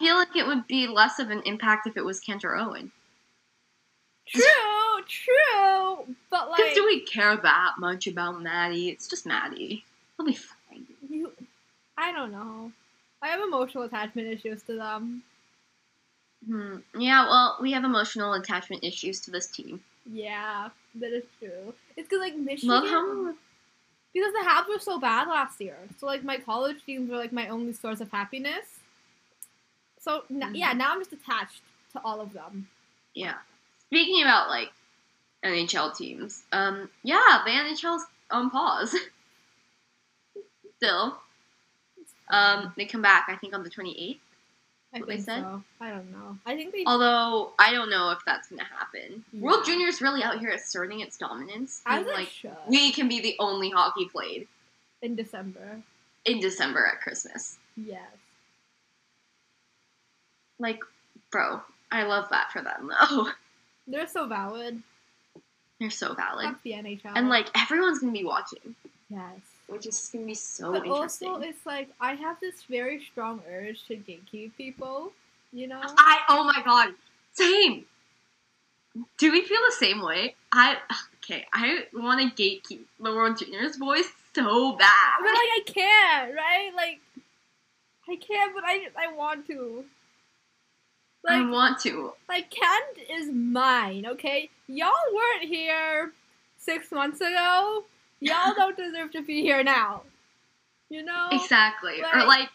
feel like it would be less of an impact if it was Kent or Owen. True, but because do we care that much about Maddie? It's just Maddie. I'll be fine. I don't know. I have emotional attachment issues to them. Yeah, well, we have emotional attachment issues to this team. Yeah, that is true. It's because, like, Michigan... Love how... Because the Habs were so bad last year. So, like, my college teams were, like, my only source of happiness. So, yeah, now I'm just attached to all of them. Yeah. Speaking about, like, NHL teams, yeah, the NHL's on pause. Still. They come back, I think, on the 28th. I think so. I don't know. I think they... Although, I don't know if that's going to happen. Yeah. World Junior's really out here asserting its dominance. As it should. We can be the only hockey played. In December. In December at Christmas. Yes. Like, bro, I love that for them, though. They're so valid. They're so valid. That's the NHL. And, like, everyone's going to be watching. Yes. Which is going to be so interesting. But also, it's like, I have this very strong urge to gatekeep people, you know? Oh my god, same! Do we feel the same way? I want to gatekeep the World Juniors boys so bad. But, like, I can't, right? Like, I can't, but I want to. Like, I want to. Like, Kent is mine, okay? Y'all weren't here 6 months ago. Y'all don't deserve to be here now, you know? Exactly. Like, or, like,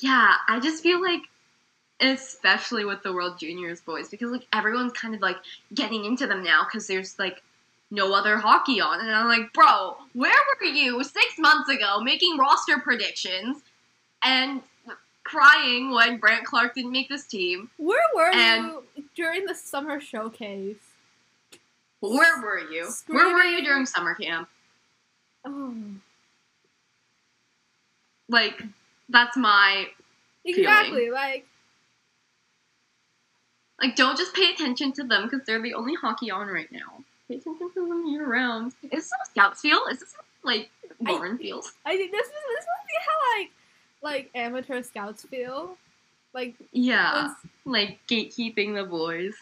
yeah, I just feel like, especially with the World Juniors boys, because, like, everyone's kind of, like, getting into them now because there's, like, no other hockey on. And I'm like, bro, where were you 6 months ago making roster predictions and crying when Brandt Clark didn't make this team? Where were you during the summer showcase? Where were you? Screaming. Where were you during summer camp? Oh. Like, that's my feeling. Like, don't just pay attention to them because they're the only hockey on right now. Pay attention to them year round. Is this how scouts feel? Is this how, like, Warren feels? I think this must be how, like amateur scouts feel. Like, yeah, like gatekeeping the boys.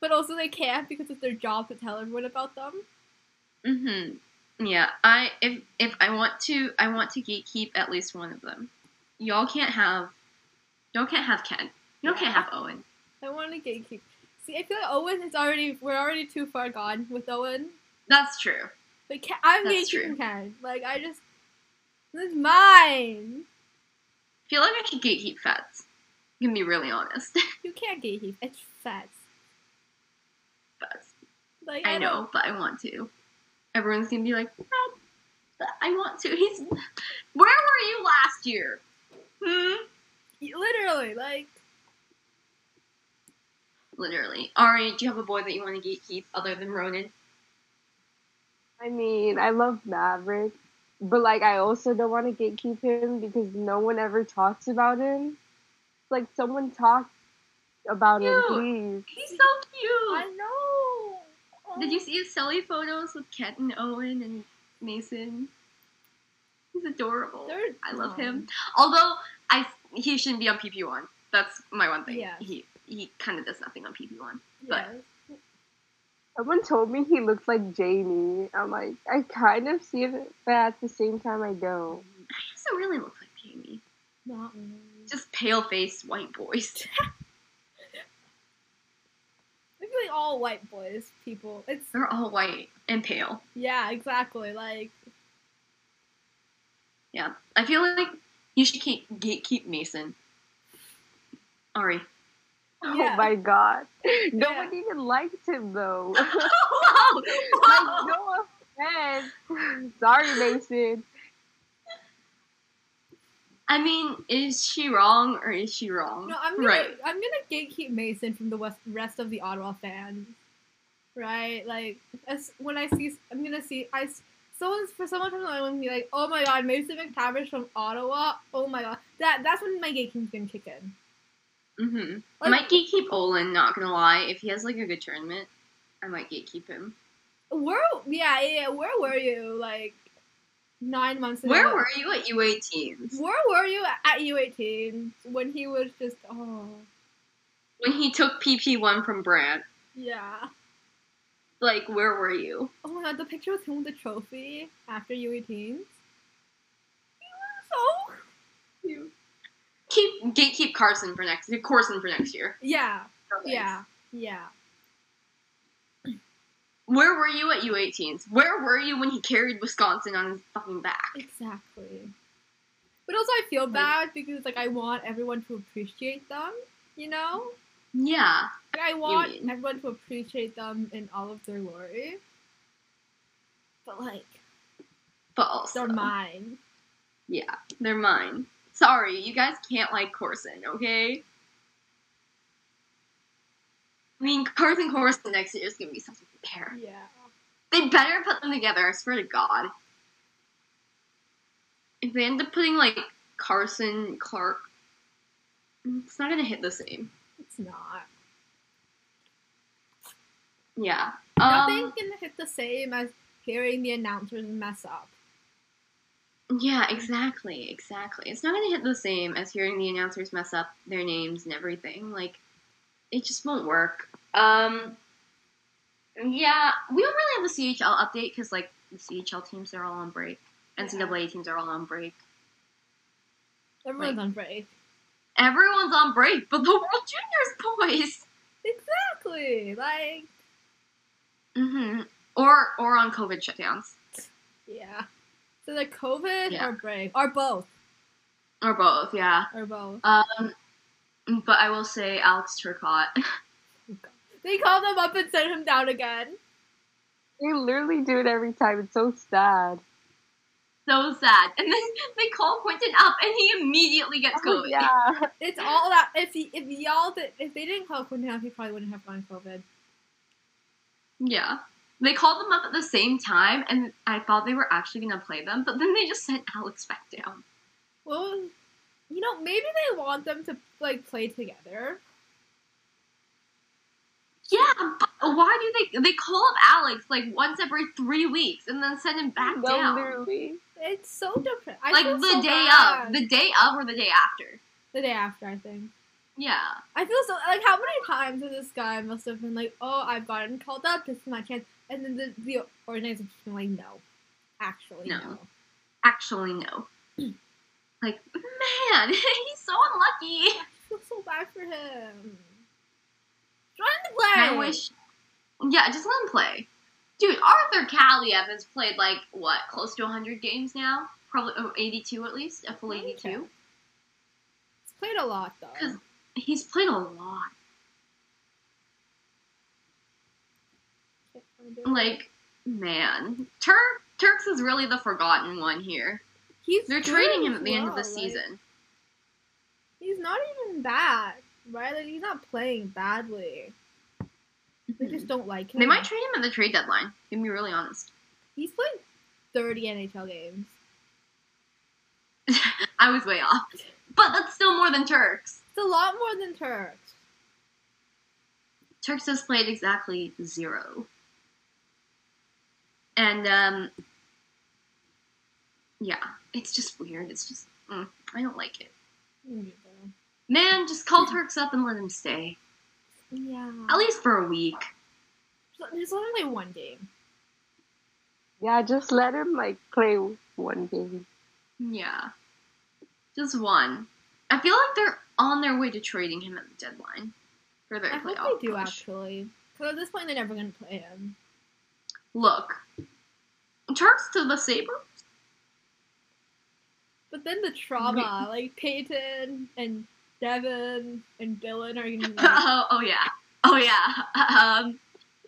But also they can't because it's their job to tell everyone about them. Mm-hmm. Yeah, I want to gatekeep at least one of them. Y'all can't have Ken. Y'all can't have Owen. I want to gatekeep. See, I feel like Owen is we're already too far gone with Owen. That's true. But I'm gatekeeping Ken. Like, this is mine. I feel like I could gatekeep Fats. I'm gonna be really honest. You can't gatekeep. It's Fats. Like, I know, but I want to. Everyone's gonna be like, I want to. Where were you last year? Literally. Ari, do you have a boy that you want to gatekeep other than Ronan? I mean, I love Maverick, but, like, I also don't want to gatekeep him because no one ever talks about him. Like, someone talk about him, please. He's so cute. I know. Did you see his silly photos with Kenton, Owen, and Mason? He's adorable. I love him. Although, he shouldn't be on PP1. That's my one thing. Yeah. He kind of does nothing on PP1. But yeah. Someone told me he looks like Jamie. I'm like, I kind of see it, but at the same time, I don't. He doesn't really look like Jamie. Not really. Just pale-faced white boys. Like, all white boys, people. They're all white and pale. Yeah, exactly. Like, yeah, I feel like you should gatekeep Mason. Ari. Yeah. Oh my god, no one even liked him though. Whoa. Like, no offense. Sorry, Mason. I mean, is she wrong or is she wrong? No, I'm gonna gatekeep Mason from the rest of the Ottawa fans, right? Like, someone from the line will be like, "Oh my god, Mason McTavish from Ottawa! Oh my god, that's when my gatekeeping's gonna kick in." Mhm. Like, I might gatekeep Olen. Not gonna lie, if he has, like, a good tournament, I might gatekeep him. Where were you? Like. 9 months ago. Where were you at U18s? Where were you at U18s when he was just, When he took PP1 from Brandt. Yeah. Like, where were you? Oh my god, the picture with him with the trophy after U18s. He was so cute. Keep gatekeep Corson for next year. Yeah. Perfect. Yeah. Where were you at U18s? Where were you when he carried Wisconsin on his fucking back? Exactly. But also I feel bad because, like, I want everyone to appreciate them, you know? Yeah. Like, I want everyone to appreciate them in all of their glory. But, like, also, they're mine. Yeah, they're mine. Sorry, you guys can't like Corson, okay? I mean, Corson next year is going to be something to compare. Yeah. They better put them together, I swear to God. If they end up putting, like, Corson, Clark, it's not going to hit the same. It's not. Yeah. Nothing's going to hit the same as hearing the announcers mess up. Yeah, exactly. It's not going to hit the same as hearing the announcers mess up their names and everything. Like, it just won't work. Yeah, we don't really have a CHL update because, like, the CHL teams are all on break. NCAA teams are all on break. Everyone's on break. Everyone's on break, but the World Juniors boys. Exactly. Like. Mm-hmm. Or on COVID shutdowns. Yeah. So the COVID or break. Or both. Or both, yeah. Or both. But I will say Alex Turcotte. They called him up and sent him down again. They literally do it every time. It's so sad. So sad. And then they call Quentin up and he immediately gets COVID. Yeah. It's all that if they didn't call Quentin up, he probably wouldn't have gotten COVID. Yeah. They called them up at the same time and I thought they were actually gonna play them, but then they just sent Alex back down. Well, you know, maybe they want them to, like, play together. Yeah, but why do they call up Alex, like, once every 3 weeks and then send him back down? Literally. It's so different. Like, the day of or the day after? The day after, I think. Yeah. I feel so, like, how many times has this guy must have been like, oh, I've gotten called up, this is my chance, and then the organizer's just been like, no. Actually, no. Actually, no. Like, man, he's so unlucky. I feel so bad for him. Join the play. Yeah, just let him play. Dude, Arthur Kaliev has played, like, what, close to 100 games now? Probably 82 at least, a full 82. Okay. He's played a lot, though. Because he's played a lot. Like, man. Turks is really the forgotten one here. They're trading him at the end of the season. He's not even bad, right? Like, he's not playing badly. They just don't like him. They might trade him at the trade deadline, to be really honest. He's played 30 NHL games. I was way off. But that's still more than Turks. It's a lot more than Turks. Turks has played exactly 0. And, yeah, it's just weird. It's just, I don't like it. Neither. Man, just call Turks up and let him stay. Yeah. At least for a week. Just let him play one game. Yeah, just let him, like, play one game. Yeah. Just one. I feel like they're on their way to trading him at the deadline. For their playoff. I hope they do, actually. Because at this point, they're never going to play him. Look. Turks to the Sabres? But then the trauma, like Peyton and Devin and Dylan are going to be like... Oh, yeah.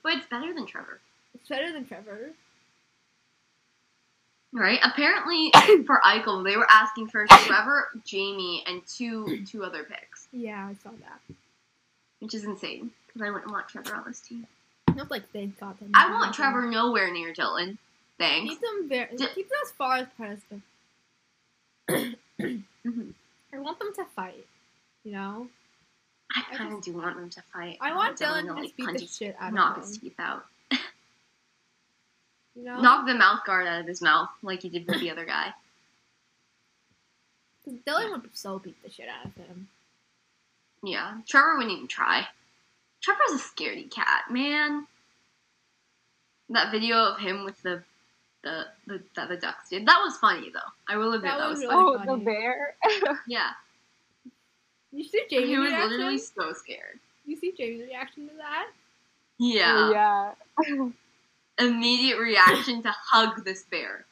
But it's better than Trevor. It's better than Trevor. Right? Apparently, for Eichel, they were asking for Trevor, Jamie, and two other picks. Yeah, I saw that. Which is insane, because I wouldn't want Trevor on this team. Nope, like, they've got them. I want Trevor nowhere near Dylan. Thanks. Keep them as far apart as possible. I want them to fight, you know? I kind of do want them to fight. I want Dylan to just beat the shit out of him. Knock his teeth out. You know? Knock the mouth guard out of his mouth, like he did with the other guy. Because Dylan would so beat the shit out of him. Yeah, Trevor wouldn't even try. Trevor's a scaredy cat, man. That video of him with the Ducks did. That was funny, though. I will admit that was funny. Oh, the bear? Yeah. You see Jamie's reaction? I was literally so scared. You see Jamie's reaction to that? Yeah. Yeah. Immediate reaction to hug this bear.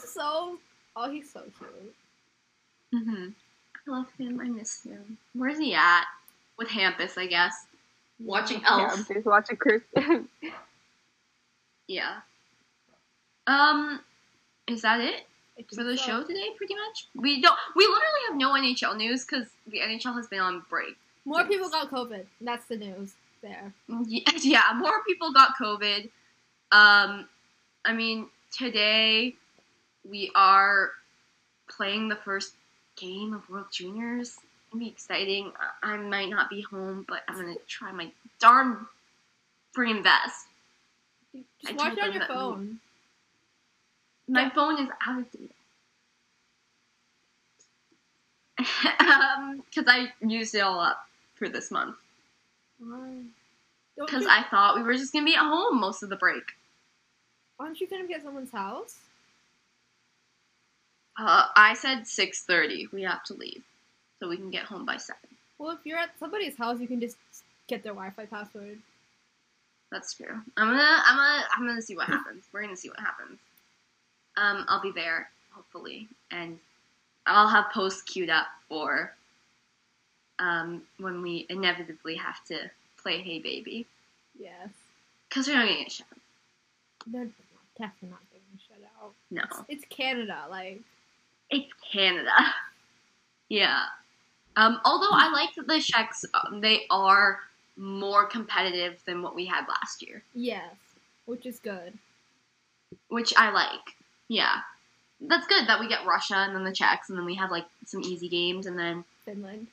He's so cute. Mm-hmm. I love him. I miss him. Where's he at? With Hampus, I guess. Watching Elf. Yeah, watching Kirsten. Yeah. Is that it for the show today? Pretty much. We literally have no NHL news because the NHL has been on break. More people got COVID. That's the news there. Yeah, more people got COVID. I mean, today we are playing the first game of World Juniors. It'll be exciting. I might not be home, but I'm gonna try my darn freaking best. Just watch it on your phone. My phone is out of data. Because I used it all up for this month. Because I thought we were just going to be at home most of the break. Aren't you going to be at someone's house? I said 6:30. We have to leave. So we can get home by 7. Well, if you're at somebody's house, you can just get their Wi-Fi password. That's true. I'm gonna see what happens. We're gonna see what happens. I'll be there, hopefully, and I'll have posts queued up for when we inevitably have to play Hey Baby. Yes. Because we're not getting a shut out. They're definitely not getting a shut out. No. It's Canada, like. It's Canada. Yeah. Although I like that the Czechs, they are more competitive than what we had last year. Yes, which is good. Which I like. Yeah. That's good that we get Russia and then the Czechs and then we have like some easy games and then Finland.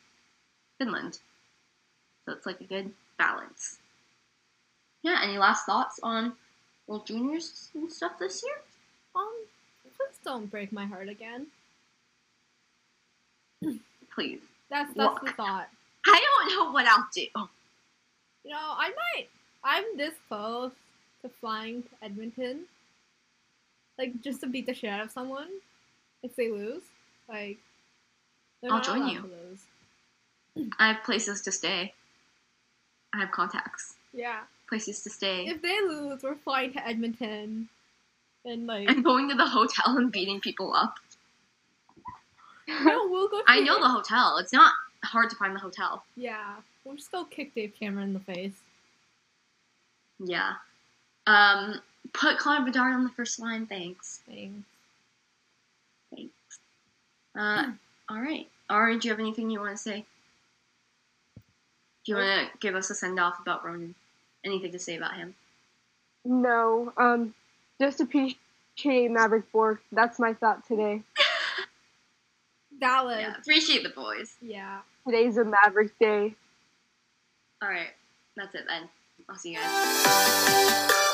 So it's like a good balance. Yeah, any last thoughts on World Juniors and stuff this year? Please don't break my heart again. Please. That's the thought. I don't know what I'll do. You know, I'm this close to flying to Edmonton. Like, just to beat the shit out of someone if they lose. Like, I'll join you. I have places to stay. I have contacts. Yeah. Places to stay. If they lose, we're flying to Edmonton. And, like... I'm going to the hotel and beating people up. No, we'll go to... I know the hotel. It's not hard to find the hotel. Yeah. We'll just go kick Dave Cameron in the face. Yeah. Put Connor Bedard on the first line, thanks. Thanks. Alright. Ari, do you have anything you want to say? Do you want to give us a send-off about Ronan? Anything to say about him? No. Just appreciate Maverick Borg. That's my thought today. Valid. Yeah, appreciate the boys. Yeah. Today's a Maverick day. Alright. That's it then. I'll see you guys.